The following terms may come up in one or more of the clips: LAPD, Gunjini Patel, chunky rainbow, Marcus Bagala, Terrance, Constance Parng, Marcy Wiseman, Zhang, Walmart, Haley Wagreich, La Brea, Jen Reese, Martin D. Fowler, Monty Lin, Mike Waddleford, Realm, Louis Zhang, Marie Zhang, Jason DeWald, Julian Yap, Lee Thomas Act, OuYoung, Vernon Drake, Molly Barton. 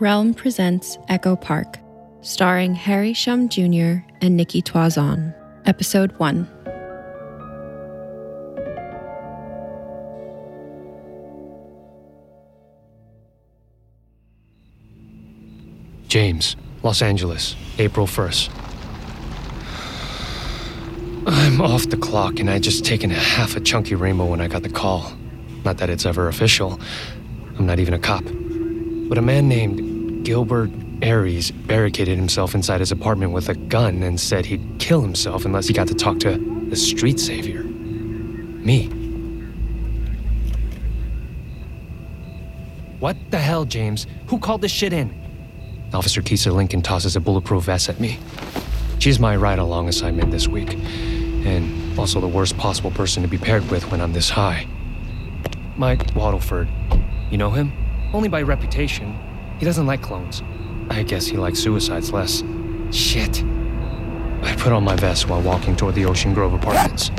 Realm presents Echo Park, starring Harry Shum Jr. and Nikki Toazon. Episode 1. James, Los Angeles, April 1st. I'm off the clock and I just taken a half a chunky rainbow when I got the call. Not that it's ever official. I'm not even a cop. But a man named Gilbert Aries barricaded himself inside his apartment with a gun and said he'd kill himself unless he got to talk to the street savior, me. What the hell, James? Who called this shit in? Officer Kisa Lincoln tosses a bulletproof vest at me. She's my ride-along assignment this week, and also the worst possible person to be paired with when I'm this high. Mike Waddleford. You know him? Only by reputation. He doesn't like clones. I guess he likes suicides less. Shit. I put on my vest while walking toward the Ocean Grove apartments.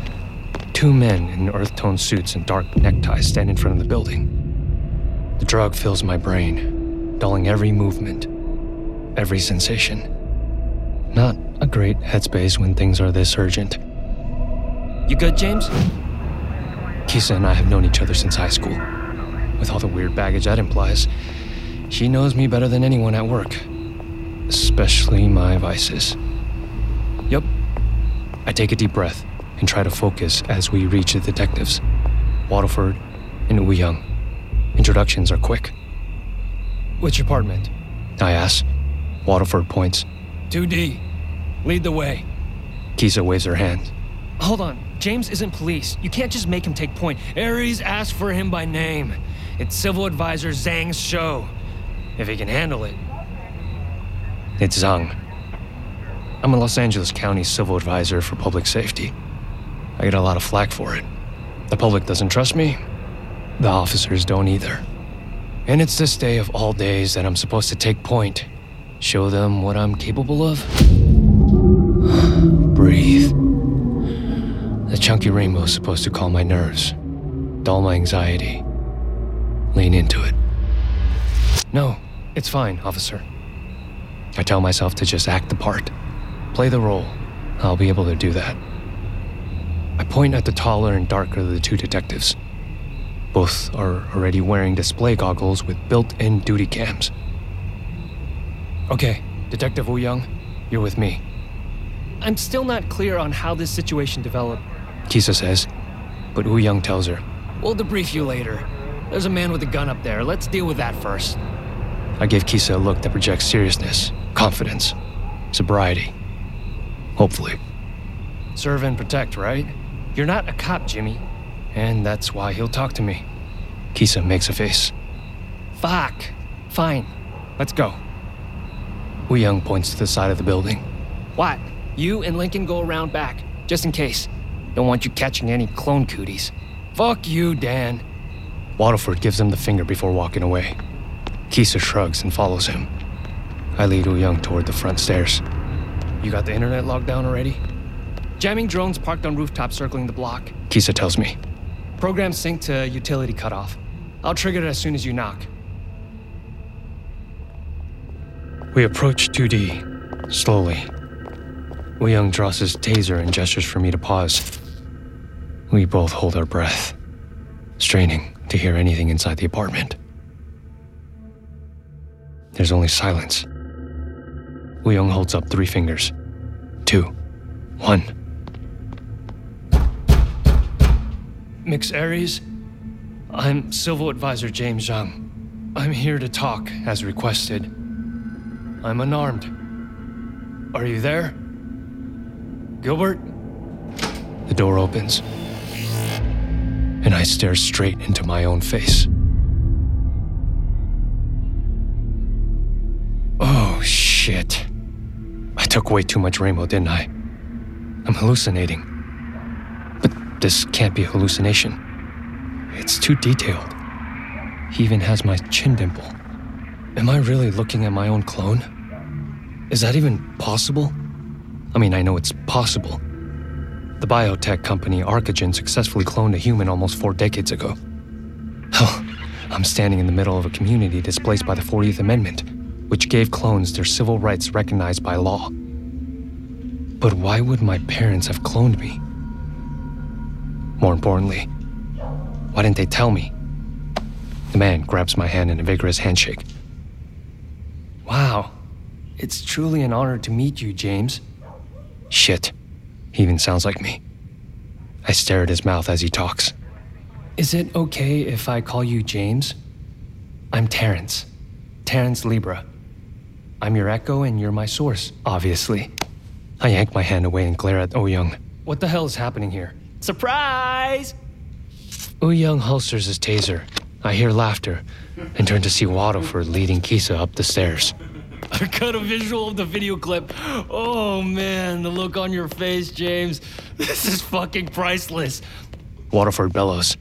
Two men in earth-toned suits and dark neckties stand in front of the building. The drug fills my brain, dulling every movement, every sensation. Not a great headspace when things are this urgent. You good, James? Kisa and I have known each other since high school. With all the weird baggage that implies, she knows me better than anyone at work. Especially my vices. Yep. I take a deep breath and try to focus as we reach the detectives, Waterford and Wu Young. Introductions are quick. Which apartment? I ask. Waterford points. 2D. Lead the way. Kisa waves her hand. Hold on. James isn't police. You can't just make him take point. Aries asked for him by name. It's Civil Advisor Zhang's show. If he can handle it. It's Zhang. I'm a Los Angeles County Civil Advisor for Public Safety. I get a lot of flack for it. The public doesn't trust me. The officers don't either. And it's this day of all days that I'm supposed to take point. Show them what I'm capable of. Breathe. The chunky rainbow is supposed to calm my nerves. Dull my anxiety. Lean into it. No, it's fine, officer. I tell myself to just act the part. Play the role. I'll be able to do that. I point at the taller and darker of the two detectives. Both are already wearing display goggles with built-in duty cams. Okay, Detective OuYoung, you're with me. I'm still not clear on how this situation developed, Kisa says, but OuYoung tells her. We'll debrief you later. There's a man with a gun up there. Let's deal with that first. I give Kisa a look that projects seriousness, confidence, sobriety. Hopefully. Serve and protect, right? You're not a cop, Jimmy. And that's why he'll talk to me. Kisa makes a face. Fuck. Fine. Let's go. OuYoung points to the side of the building. What? You and Lincoln go around back, just in case. Don't want you catching any clone cooties. Fuck you, Dan. Waterford gives him the finger before walking away. Kisa shrugs and follows him. I lead OuYoung toward the front stairs. You got the internet locked down already? Jamming drones parked on rooftops circling the block. Kisa tells me. Program sync to utility cutoff. I'll trigger it as soon as you knock. We approach 2D, slowly. OuYoung draws his taser and gestures for me to pause. We both hold our breath, straining to hear anything inside the apartment. There's only silence. OuYoung holds up three fingers. 2, 1. Mix Aries, I'm Civil Advisor James Zhang. I'm here to talk, as requested. I'm unarmed. Are you there? Gilbert? The door opens, and I stare straight into my own face. Oh, shit. I took way too much rainbow, didn't I? I'm hallucinating. But this can't be a hallucination. It's too detailed. He even has my chin dimple. Am I really looking at my own clone? Is that even possible? I mean, I know it's possible. The biotech company Arcogen successfully cloned a human almost 4 decades ago. Hell, I'm standing in the middle of a community displaced by the 40th Amendment, which gave clones their civil rights recognized by law. But why would my parents have cloned me? More importantly, why didn't they tell me? The man grabs my hand in a vigorous handshake. Wow, it's truly an honor to meet you, James. Shit, he even sounds like me. I stare at his mouth as he talks. Is it okay if I call you James? I'm Terrance. Terrence Libra. I'm your echo and you're my source, obviously. I yank my hand away and glare at OuYoung. What the hell is happening here? Surprise! OuYoung holsters his taser. I hear laughter and turn to see Waddleford leading Kisa up the stairs. I got a visual of the video clip. Oh man, the look on your face, James. This is fucking priceless. Waterford bellows.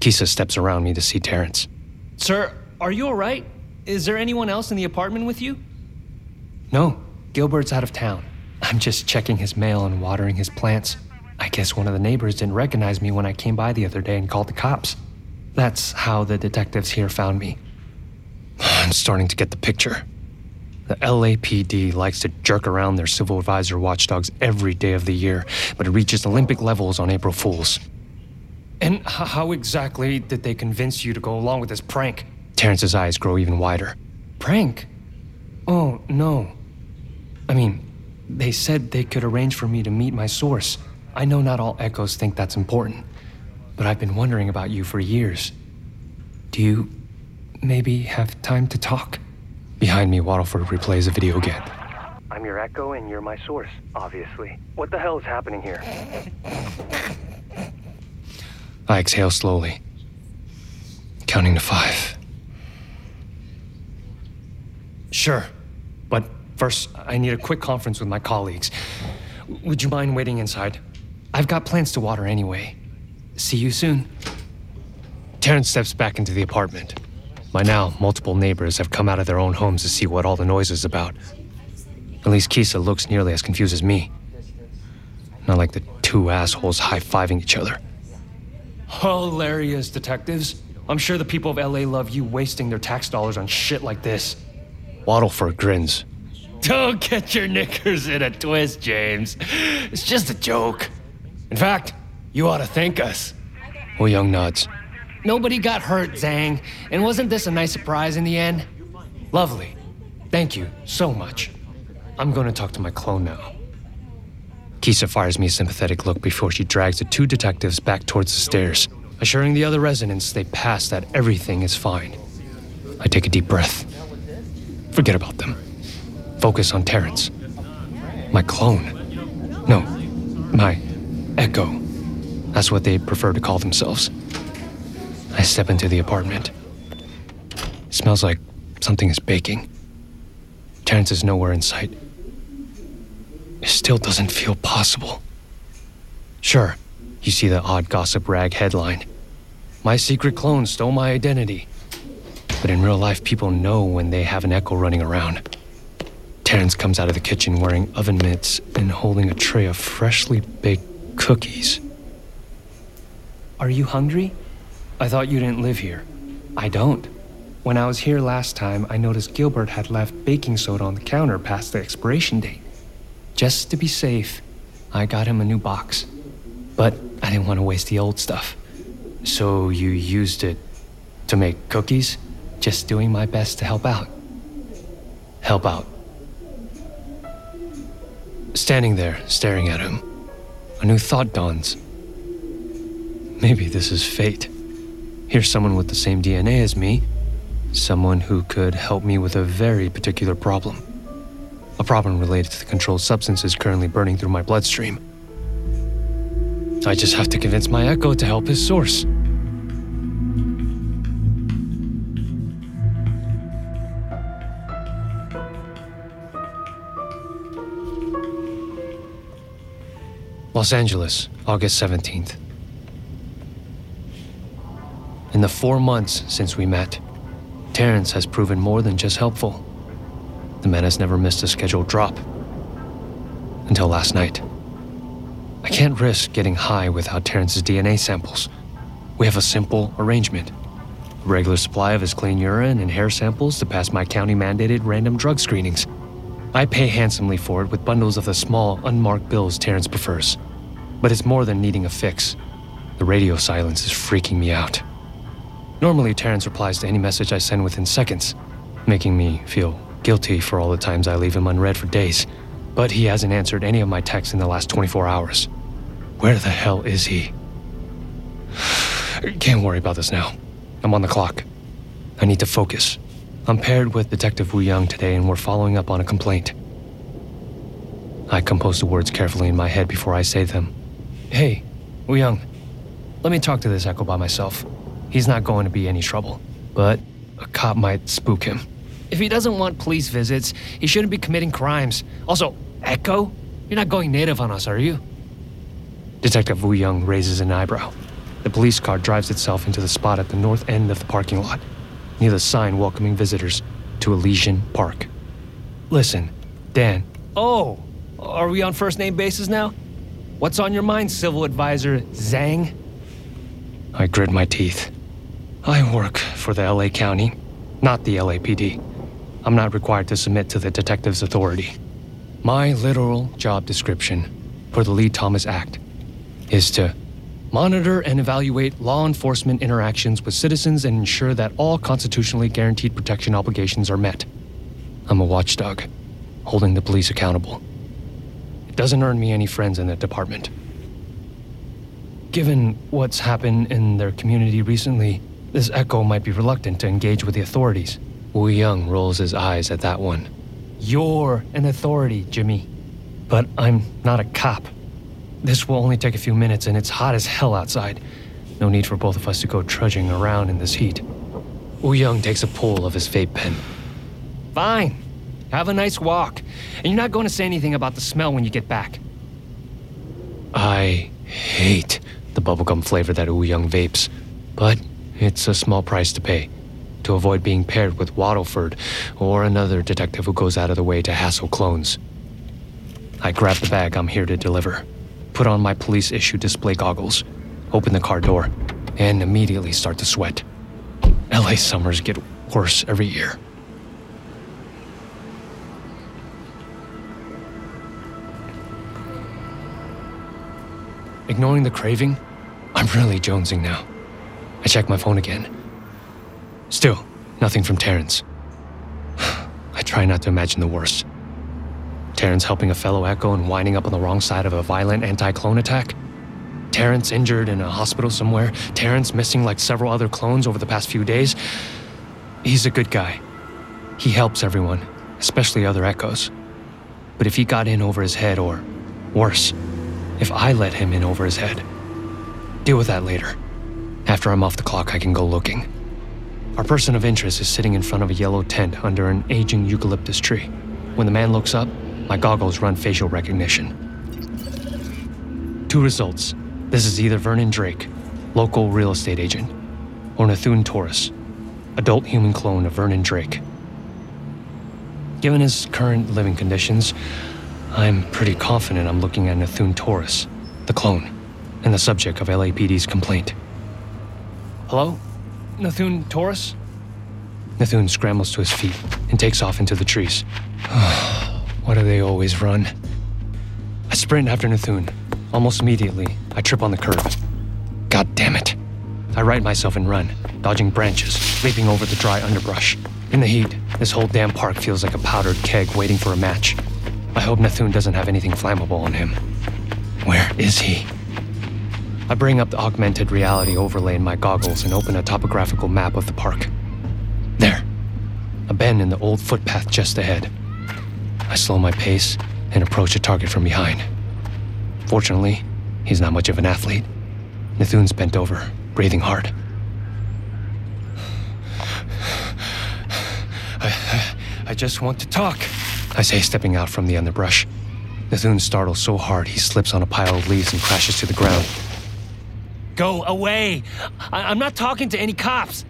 Kisa steps around me to see Terrance. Sir, are you all right? Is there anyone else in the apartment with you? No, Gilbert's out of town. I'm just checking his mail and watering his plants. I guess one of the neighbors didn't recognize me when I came by the other day and called the cops. That's how the detectives here found me. I'm starting to get the picture. The LAPD likes to jerk around their civil advisor watchdogs every day of the year, but it reaches Olympic levels on April Fools. And how exactly did they convince you to go along with this prank? Terrence's eyes grow even wider. Prank? Oh, no. I mean, they said they could arrange for me to meet my source. I know not all Echoes think that's important, but I've been wondering about you for years. Do you maybe have time to talk? Behind me, Waterford replays a video again. I'm your Echo and you're my source, obviously. What the hell is happening here? I exhale slowly, counting to 5. Sure, but first I need a quick conference with my colleagues. Would you mind waiting inside? I've got plants to water anyway. See you soon. Terrance steps back into the apartment. By now, multiple neighbors have come out of their own homes to see what all the noise is about. At least Kisa looks nearly as confused as me. Not like the two assholes high-fiving each other. Hilarious, detectives. I'm sure the people of LA love you wasting their tax dollars on shit like this. Waddleford grins. Don't get your knickers in a twist, James. It's just a joke. In fact, you ought to thank us. OuYoung nods. Nobody got hurt, Zhang. And wasn't this a nice surprise in the end? Lovely. Thank you so much. I'm going to talk to my clone now. Kisa fires me a sympathetic look before she drags the two detectives back towards the stairs, assuring the other residents they passed that everything is fine. I take a deep breath. Forget about them. Focus on Terrance. My clone. No, my Echo. That's what they prefer to call themselves. I step into the apartment. It smells like something is baking. Terrance is nowhere in sight. It still doesn't feel possible. Sure, you see the odd gossip rag headline. My secret clone stole my identity. But in real life, people know when they have an Echo running around. Terrance comes out of the kitchen wearing oven mitts and holding a tray of freshly baked cookies. Are you hungry? I thought you didn't live here. I don't. When I was here last time, I noticed Gilbert had left baking soda on the counter past the expiration date. Just to be safe, I got him a new box. But I didn't want to waste the old stuff. So you used it to make cookies? Just doing my best to help out. Help out. Standing there, staring at him, a new thought dawns. Maybe this is fate. Here's someone with the same DNA as me. Someone who could help me with a very particular problem. A problem related to the controlled substances currently burning through my bloodstream. I just have to convince my Echo to help his source. Los Angeles, August 17th. In the 4 months since we met, Terrance has proven more than just helpful. The man has never missed a scheduled drop. Until last night. I can't risk getting high without Terrence's DNA samples. We have a simple arrangement. A regular supply of his clean urine and hair samples to pass my county-mandated random drug screenings. I pay handsomely for it with bundles of the small, unmarked bills Terrance prefers. But it's more than needing a fix. The radio silence is freaking me out. Normally, Terrance replies to any message I send within seconds, making me feel guilty for all the times I leave him unread for days. But he hasn't answered any of my texts in the last 24 hours. Where the hell is he? Can't worry about this now. I'm on the clock. I need to focus. I'm paired with Detective Wu Young today, and we're following up on a complaint. I compose the words carefully in my head before I say them. Hey, Wu Young, let me talk to this Echo by myself. He's not going to be any trouble, but a cop might spook him. If he doesn't want police visits, he shouldn't be committing crimes. Also, Echo, you're not going native on us, are you? Detective Wu Young raises an eyebrow. The police car drives itself into the spot at the north end of the parking lot, near the sign welcoming visitors to Elysian Park. Listen, Dan. Oh, Are we on first name basis now? What's on your mind, Civil Advisor Zhang? I grit my teeth. I work for the LA County, not the LAPD. I'm not required to submit to the detective's authority. My literal job description for the Lee Thomas Act is to monitor and evaluate law enforcement interactions with citizens and ensure that all constitutionally guaranteed protection obligations are met. I'm a watchdog, holding the police accountable. It doesn't earn me any friends in the department. Given what's happened in their community recently, this Echo might be reluctant to engage with the authorities. Wu Young rolls his eyes at that one. You're an authority, Jimmy. But I'm not a cop. This will only take a few minutes and it's hot as hell outside. No need for both of us to go trudging around in this heat. Wu Young takes a pull of his vape pen. Fine. Have a nice walk. And you're not going to say anything about the smell when you get back. I hate the bubblegum flavor that OuYoung vapes, but it's a small price to pay to avoid being paired with Waddleford or another detective who goes out of the way to hassle clones. I grab the bag I'm here to deliver, put on my police-issue display goggles, open the car door, and immediately start to sweat. LA summers get worse every year. Ignoring the craving, I'm really jonesing now. I check my phone again. Still, nothing from Terrance. I try not to imagine the worst. Terrance helping a fellow Echo and winding up on the wrong side of a violent anti-clone attack. Terrance injured in a hospital somewhere. Terrance missing like several other clones over the past few days. He's a good guy. He helps everyone, especially other Echoes. But if he got in over his head, or worse, if I let him in over his head, deal with that later. After I'm off the clock, I can go looking. Our person of interest is sitting in front of a yellow tent under an aging eucalyptus tree. When the man looks up, my goggles run facial recognition. Two results. This is either Vernon Drake, local real estate agent, or Nathan Torres, adult human clone of Vernon Drake. Given his current living conditions, I'm pretty confident I'm looking at Nathan Torres, the clone, and the subject of LAPD's complaint. Hello? Nathan Torres? Nathan scrambles to his feet and takes off into the trees. Why do they always run? I sprint after Nathan. Almost immediately, I trip on the curb. God damn it. I right myself and run, dodging branches, leaping over the dry underbrush. In the heat, this whole damn park feels like a powdered keg waiting for a match. I hope Nathan doesn't have anything flammable on him. Where is he? I bring up the augmented reality overlay in my goggles and open a topographical map of the park. There, a bend in the old footpath just ahead. I slow my pace and approach a target from behind. Fortunately, he's not much of an athlete. Nathan's bent over, breathing hard. I just want to talk, I say, stepping out from the underbrush. Nathan startles so hard he slips on a pile of leaves and crashes to the ground. Go away! I'm not talking to any cops!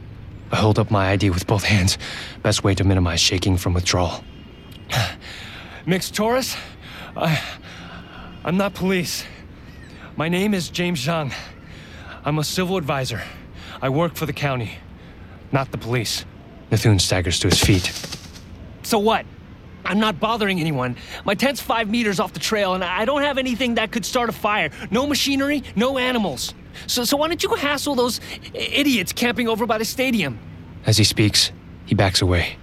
I hold up my ID with both hands. Best way to minimize shaking from withdrawal. Mixed Taurus? I'm not police. My name is James Zhang. I'm a civil advisor. I work for the county, not the police. Nathan staggers to his feet. So what? I'm not bothering anyone. My tent's 5 meters off the trail, and I don't have anything that could start a fire. No machinery, no animals. So why don't you go hassle those idiots camping over by the stadium? As he speaks, he backs away.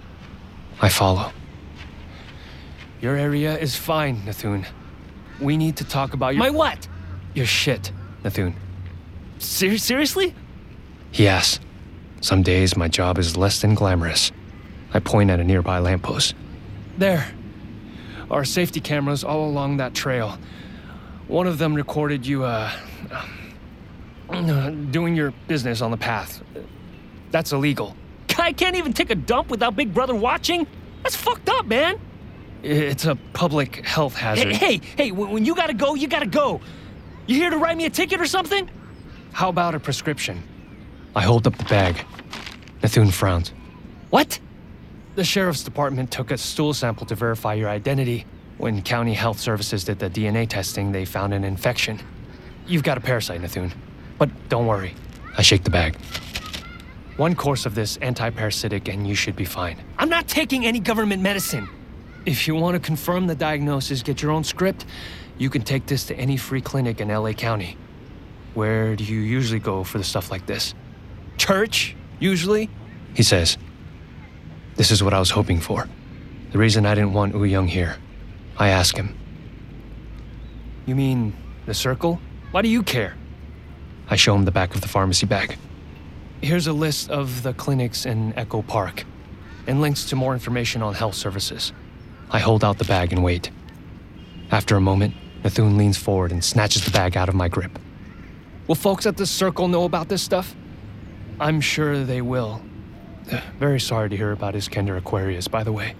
I follow. Your area is fine, Nathan. We need to talk about your— My what? Your shit, Nathan. Seriously? Yes. Some days my job is less than glamorous. I point at a nearby lamppost. There are safety cameras all along that trail. One of them recorded you doing your business on the path. That's illegal. I can't even take a dump without Big Brother watching? That's fucked up, man. It's a public health hazard. Hey, when you gotta go, you gotta go. You here to write me a ticket or something? How about a prescription? I hold up the bag. Nathan frowns. What? The sheriff's department took a stool sample to verify your identity, When County Health Services did the DNA testing, they found an infection. You've got a parasite, Nathun. But don't worry. I shake the bag. One course of this anti-parasitic and you should be fine. I'm not taking any government medicine. If you want to confirm the diagnosis, get your own script. You can take this to any free clinic in LA County. Where do you usually go for the stuff like this? Church, usually? He says, this is what I was hoping for. The reason I didn't want OuYoung here. I ask him, you mean the circle? Why do you care? I show him the back of the pharmacy bag. Here's a list of the clinics in Echo Park and links to more information on health services. I hold out the bag and wait. After a moment, Nathun leans forward and snatches the bag out of my grip. Will folks at the circle know about this stuff? I'm sure they will. Very sorry to hear about his Iskender Aquarius, by the way.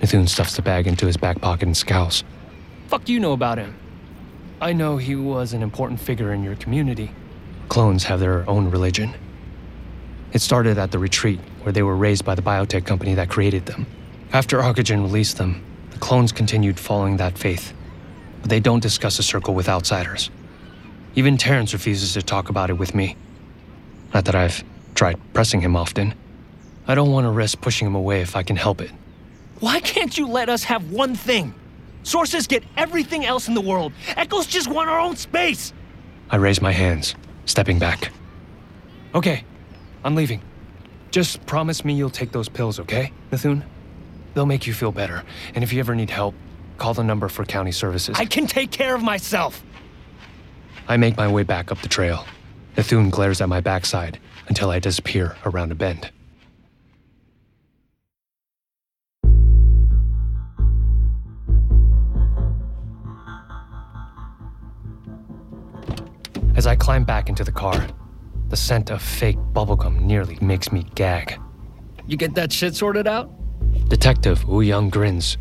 Nathun stuffs the bag into his back pocket and scowls. Fuck you know about him. I know he was an important figure in your community. Clones have their own religion. It started at the retreat, where they were raised by the biotech company that created them. After Arcogen released them, the clones continued following that faith, but they don't discuss the circle with outsiders. Even Terrance refuses to talk about it with me. Not that I've tried pressing him often. I don't want to risk pushing him away if I can help it. Why can't you let us have one thing? Sources get everything else in the world. Echoes just want our own space. I raise my hands, stepping back. Okay, I'm leaving. Just promise me you'll take those pills, okay, Nathun? They'll make you feel better, and if you ever need help, call the number for county services. I can take care of myself! I make my way back up the trail. Nathun glares at my backside until I disappear around a bend. As I climb back into the car, the scent of fake bubblegum nearly makes me gag. You get that shit sorted out? Detective OuYoung grins.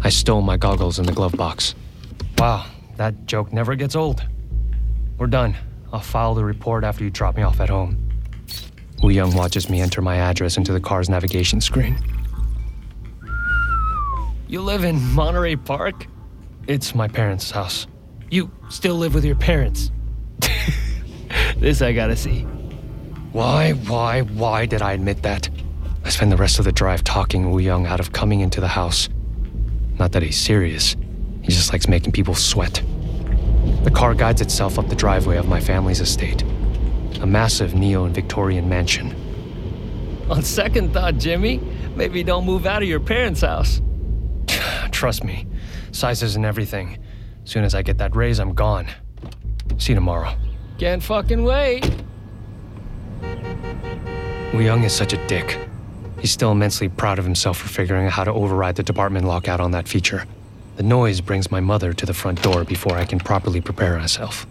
I stole my goggles in the glove box. Wow, that joke never gets old. We're done. I'll file the report after you drop me off at home. OuYoung watches me enter my address into the car's navigation screen. You live in Monterey Park? It's my parents' house. You still live with your parents? This I gotta see. Why did I admit that? I spend the rest of the drive talking OuYoung out of coming into the house. Not that he's serious. He just likes making people sweat. The car guides itself up the driveway of my family's estate. A massive neo and Victorian mansion. On second thought, Jimmy, maybe don't move out of your parents' house. Trust me. Size isn't everything. Soon as I get that raise, I'm gone. See you tomorrow. Can't fucking wait. OuYoung is such a dick. He's still immensely proud of himself for figuring out how to override the department lockout on that feature. The noise brings my mother to the front door before I can properly prepare myself.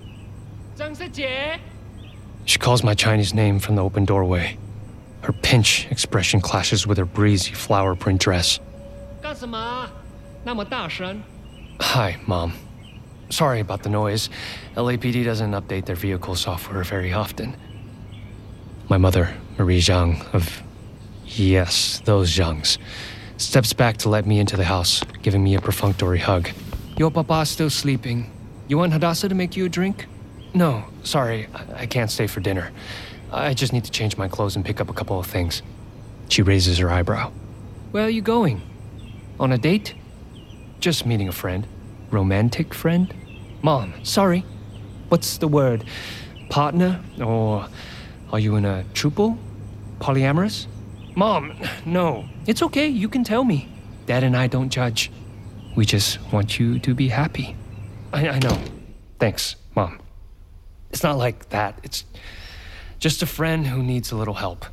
She calls my Chinese name from the open doorway. Her pinched expression clashes with her breezy flower print dress. Hi, Mom. Sorry about the noise. LAPD doesn't update their vehicle software very often. My mother, Marie Zhang of... Yes, those Zhangs. Steps back to let me into the house, giving me a perfunctory hug. Your papa's still sleeping. You want Hadassah to make you a drink? No, sorry, I can't stay for dinner. I just need to change my clothes and pick up a couple of things. She raises her eyebrow. Where are you going? On a date? Just meeting a friend. Romantic friend? Mom, sorry. What's the word? Partner? Or are you in a trouble? Polyamorous? Mom, no. It's okay, you can tell me. Dad and I don't judge. We just want you to be happy. I know. Thanks, Mom. It's not like that. It's just a friend who needs a little help.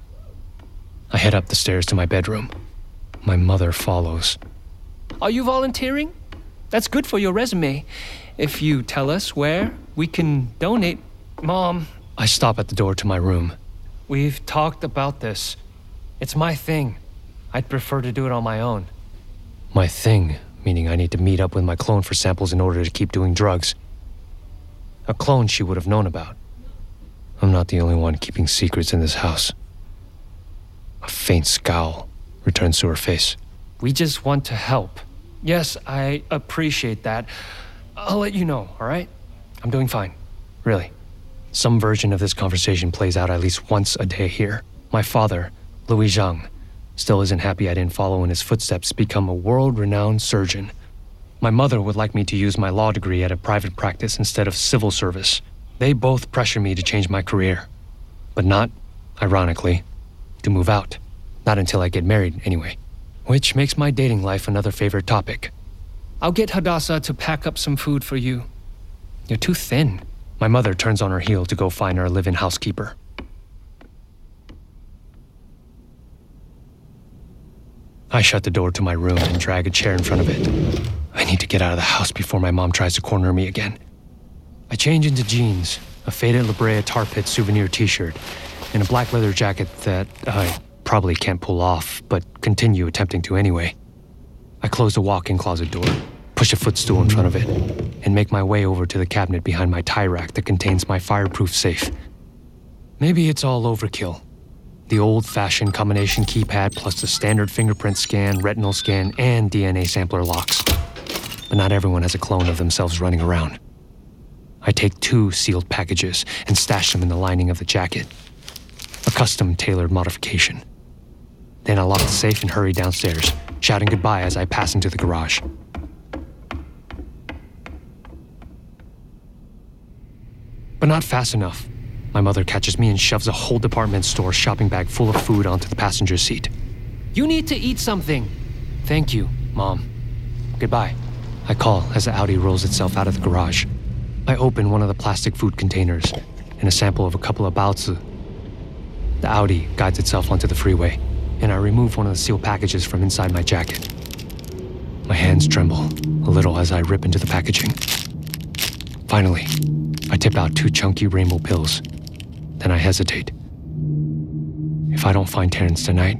I head up the stairs to my bedroom. My mother follows. Are you volunteering? That's good for your resume. If you tell us where, we can donate. Mom. I stop at the door to my room. We've talked about this. It's my thing. I'd prefer to do it on my own. My thing, meaning I need to meet up with my clone for samples in order to keep doing drugs. A clone she would have known about. I'm not the only one keeping secrets in this house. A faint scowl returns to her face. We just want to help. Yes, I appreciate that. I'll let you know, all right? I'm doing fine, really. Some version of this conversation plays out at least once a day here. My father, Louis Zhang, still isn't happy I didn't follow in his footsteps to become a world-renowned surgeon. My mother would like me to use my law degree at a private practice instead of civil service. They both pressure me to change my career, but not, ironically, to move out. Not until I get married, anyway. Which makes my dating life another favorite topic. I'll get Hadassah to pack up some food for you. You're too thin. My mother turns on her heel to go find our live-in housekeeper. I shut the door to my room and drag a chair in front of it. I need to get out of the house before my mom tries to corner me again. I change into jeans, a faded La Brea Tar Pit souvenir t-shirt, and a black leather jacket that I probably can't pull off, but continue attempting to anyway. I close the walk-in closet door, push a footstool in front of it, and make my way over to the cabinet behind my tie rack that contains my fireproof safe. Maybe it's all overkill. The old-fashioned combination keypad plus the standard fingerprint scan, retinal scan, and DNA sampler locks. But not everyone has a clone of themselves running around. I take two sealed packages and stash them in the lining of the jacket. A custom-tailored modification. Then I lock the safe and hurry downstairs, shouting goodbye as I pass into the garage. But not fast enough. My mother catches me and shoves a whole department store shopping bag full of food onto the passenger seat. You need to eat something. Thank you, Mom. Goodbye. I call as the Audi rolls itself out of the garage. I open one of the plastic food containers and a sample of a couple of baozi. The Audi guides itself onto the freeway, and I remove one of the sealed packages from inside my jacket. My hands tremble a little as I rip into the packaging. Finally, I tip out two chunky rainbow pills. Then I hesitate. If I don't find Terrance tonight...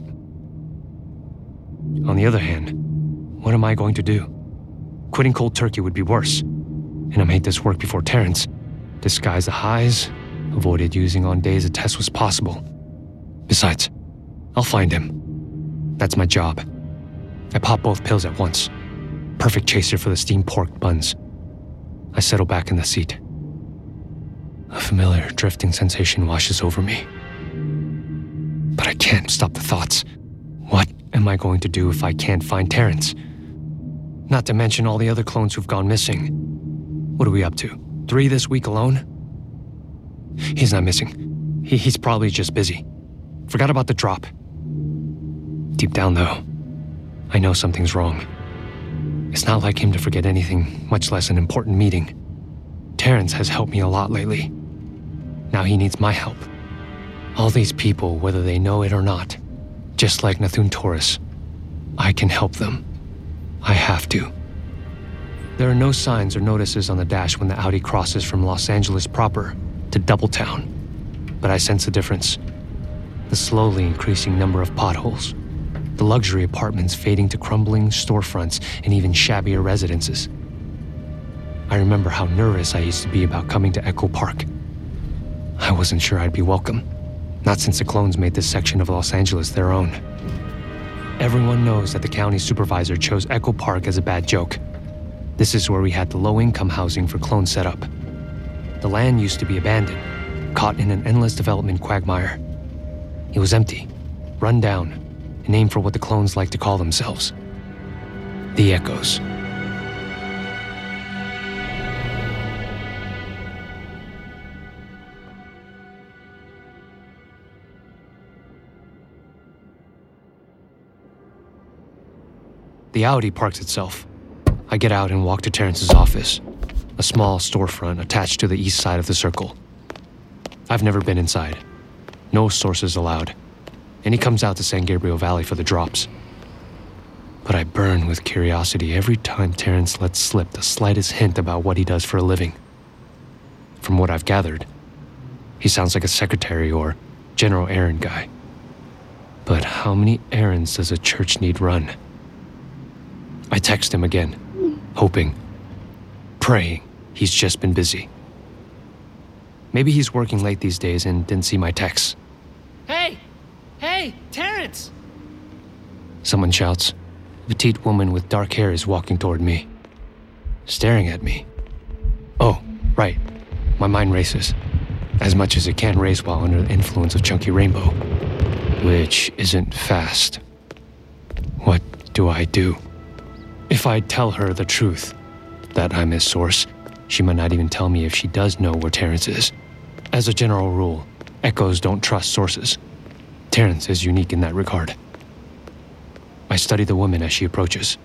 On the other hand, what am I going to do? Quitting cold turkey would be worse. And I made this work before Terrance. Disguise the highs, avoided using on days a test was possible. Besides, I'll find him. That's my job. I pop both pills at once. Perfect chaser for the steamed pork buns. I settle back in the seat. A familiar drifting sensation washes over me. But I can't stop the thoughts. What am I going to do if I can't find Terrance? Not to mention all the other clones who've gone missing. What are we up to? 3 this week alone? He's not missing. He's probably just busy. Forgot about the drop. Deep down, though, I know something's wrong. It's not like him to forget anything, much less an important meeting. Terrance has helped me a lot lately. Now he needs my help. All these people, whether they know it or not, just like Nathan Torres, I can help them. I have to. There are no signs or notices on the dash when the Audi crosses from Los Angeles proper to Doubletown, but I sense a difference. The slowly increasing number of potholes, the luxury apartments fading to crumbling storefronts and even shabbier residences. I remember how nervous I used to be about coming to Echo Park. I wasn't sure I'd be welcome, not since the clones made this section of Los Angeles their own. Everyone knows that the county supervisor chose Echo Park as a bad joke. This is where we had the low-income housing for clones set up. The land used to be abandoned, caught in an endless development quagmire. It was empty, run down, a name for what the clones like to call themselves. The Echoes. The Audi parks itself. I get out and walk to Terrance's office, a small storefront attached to the east side of the circle. I've never been inside. No sources allowed. And he comes out to San Gabriel Valley for the drops. But I burn with curiosity every time Terrance lets slip the slightest hint about what he does for a living. From what I've gathered, he sounds like a secretary or general errand guy. But how many errands does a church need run? I text him again, hoping, praying he's just been busy. Maybe he's working late these days and didn't see my texts. Hey! Hey, Terrance! Someone shouts, petite woman with dark hair is walking toward me, staring at me. Oh, right. My mind races. As much as it can race while under the influence of Chunky Rainbow, which isn't fast. What do I do? If I tell her the truth, that I'm his source, she might not even tell me if she does know where Terrance is. As a general rule, echoes don't trust sources. Terrance is unique in that regard. I study the woman as she approaches.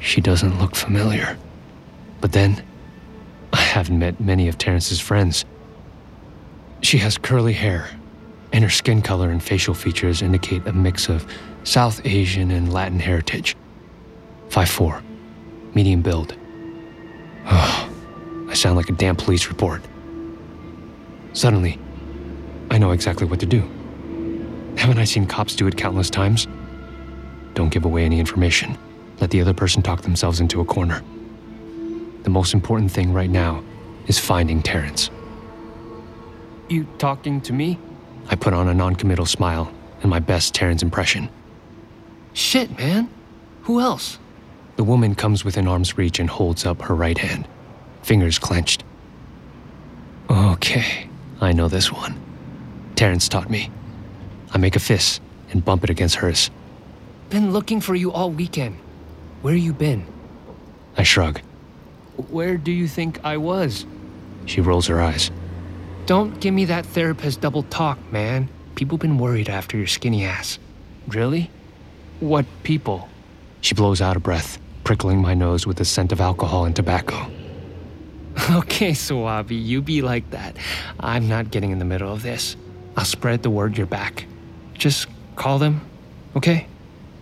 She doesn't look familiar. But then, I haven't met many of Terrance's friends. She has curly hair, and her skin color and facial features indicate a mix of South Asian and Latin heritage. 5'4", medium build. Oh, I sound like a damn police report. Suddenly, I know exactly what to do. Haven't I seen cops do it countless times? Don't give away any information. Let the other person talk themselves into a corner. The most important thing right now is finding Terrance. You talking to me? I put on a non-committal smile and my best Terrance impression. Shit, man. Who else? The woman comes within arm's reach and holds up her right hand, fingers clenched. Okay, I know this one. Terrance taught me. I make a fist and bump it against hers. Been looking for you all weekend. Where you been? I shrug. Where do you think I was? She rolls her eyes. Don't give me that therapist double talk, man. People been worried after your skinny ass. Really? What people? She blows out a breath, prickling my nose with the scent of alcohol and tobacco. Okay, Suabi, you be like that. I'm not getting in the middle of this. I'll spread the word you're back. Just call them, okay?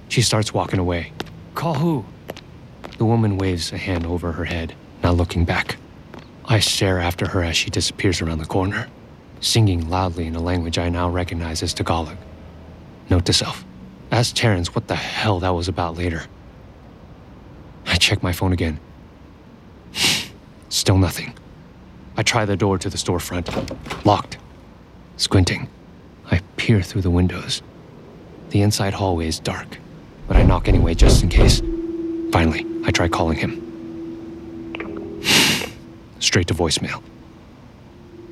She starts walking away. Call who? The woman waves a hand over her head, not looking back. I stare after her as she disappears around the corner, singing loudly in a language I now recognize as Tagalog. Note to self. Ask Terrance what the hell that was about later. I check my phone again. Still nothing. I try the door to the storefront. Locked. Squinting, I peer through the windows. The inside hallway is dark, but I knock anyway just in case. Finally, I try calling him. Straight to voicemail.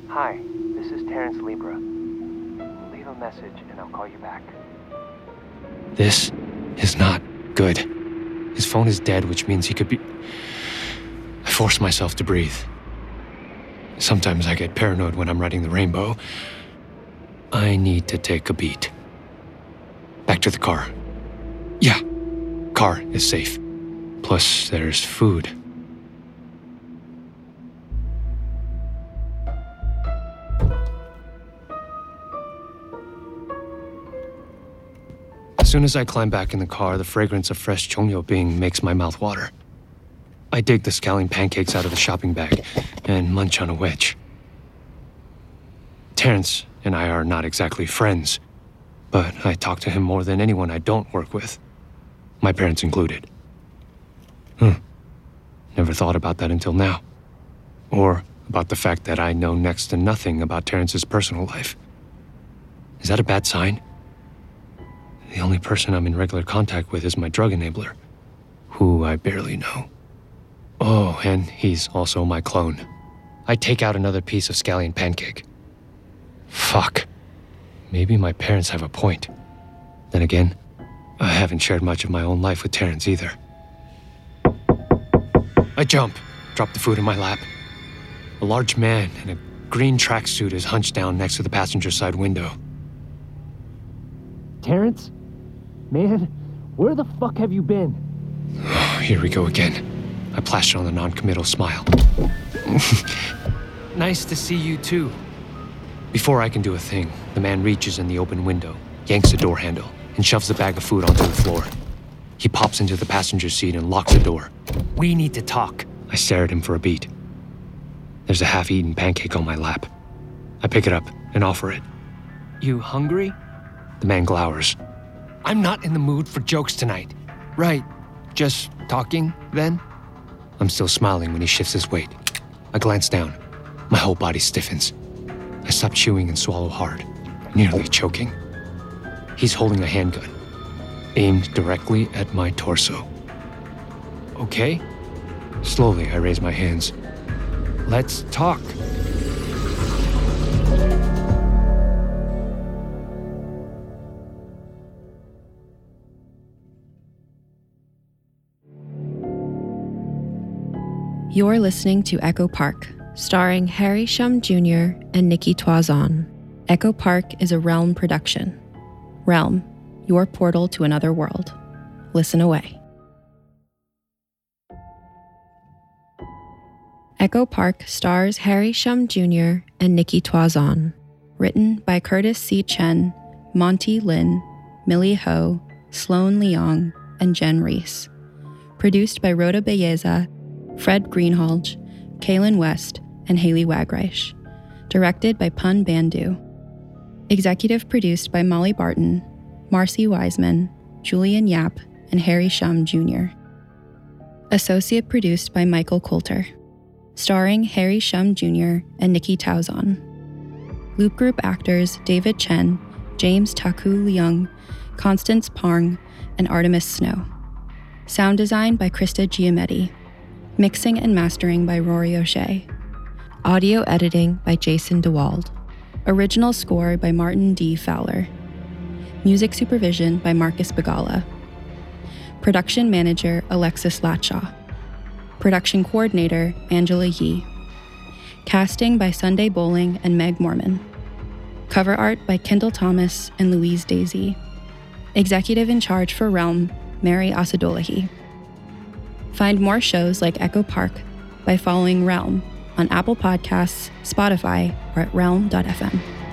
Hi, this is Terrence Libra. Leave a message and I'll call you back. This is not good. His phone is dead, which means he could be... I force myself to breathe. Sometimes I get paranoid when I'm riding the rainbow. I need to take a beat. Back to the car. Yeah, car is safe. Plus, there's food. As soon as I climb back in the car, the fragrance of fresh chongyo bing makes my mouth water. I dig the scallion pancakes out of the shopping bag and munch on a wedge. Terrance and I are not exactly friends, but I talk to him more than anyone I don't work with, my parents included. Never thought about that until now. Or about the fact that I know next to nothing about Terrance's personal life. Is that a bad sign? The only person I'm in regular contact with is my drug enabler, who I barely know. Oh, and he's also my clone. I take out another piece of scallion pancake. Fuck. Maybe my parents have a point. Then again, I haven't shared much of my own life with Terrance either. I jump, drop the food in my lap. A large man in a green tracksuit is hunched down next to the passenger side window. Terrance? Man, where the fuck have you been? Oh, here we go again. I plastered on a non-committal smile. Nice to see you too. Before I can do a thing, the man reaches in the open window, yanks the door handle, and shoves the bag of food onto the floor. He pops into the passenger seat and locks the door. We need to talk. I stare at him for a beat. There's a half-eaten pancake on my lap. I pick it up and offer it. You hungry? The man glowers. I'm not in the mood for jokes tonight. Right, just talking then? I'm still smiling when he shifts his weight. I glance down. My whole body stiffens. I stop chewing and swallow hard, nearly choking. He's holding a handgun. aimed directly at my torso. Okay? Slowly, I raise my hands. Let's talk. You're listening to Echo Park, starring Harry Shum Jr. and Nikki Toazon. Echo Park is a Realm production. Realm, your portal to another world. Listen away. Echo Park stars Harry Shum Jr. and Nikki Toazon. Written by Curtis C. Chen, Monty Lin, Millie Ho, Sloan Leong, and Jen Reese. Produced by Rhoda Belleza, Fred Greenhalgh, Kaylin West, and Haley Wagreich. Directed by Pun Bandu. Executive produced by Molly Barton, Marcy Wiseman, Julian Yap, and Harry Shum Jr. Associate produced by Michael Coulter. Starring Harry Shum Jr. and Nikki Toazon. Loop Group actors David Chen, James Taku Leung, Constance Parng, and Artemis Snow. Sound design by Krista Giametti. Mixing and mastering by Rory O'Shea. Audio editing by Jason DeWald. Original score by Martin D. Fowler. Music supervision by Marcus Bagala. Production manager Alexis Latshaw. Production coordinator Angela Yee. Casting by Sunday Bowling and Meg Mormon. Cover art by Kendall Thomas and Louise Daisy. Executive in charge for Realm, Mary Asadolahi. Find more shows like Echo Park by following Realm on Apple Podcasts, Spotify, or at realm.fm.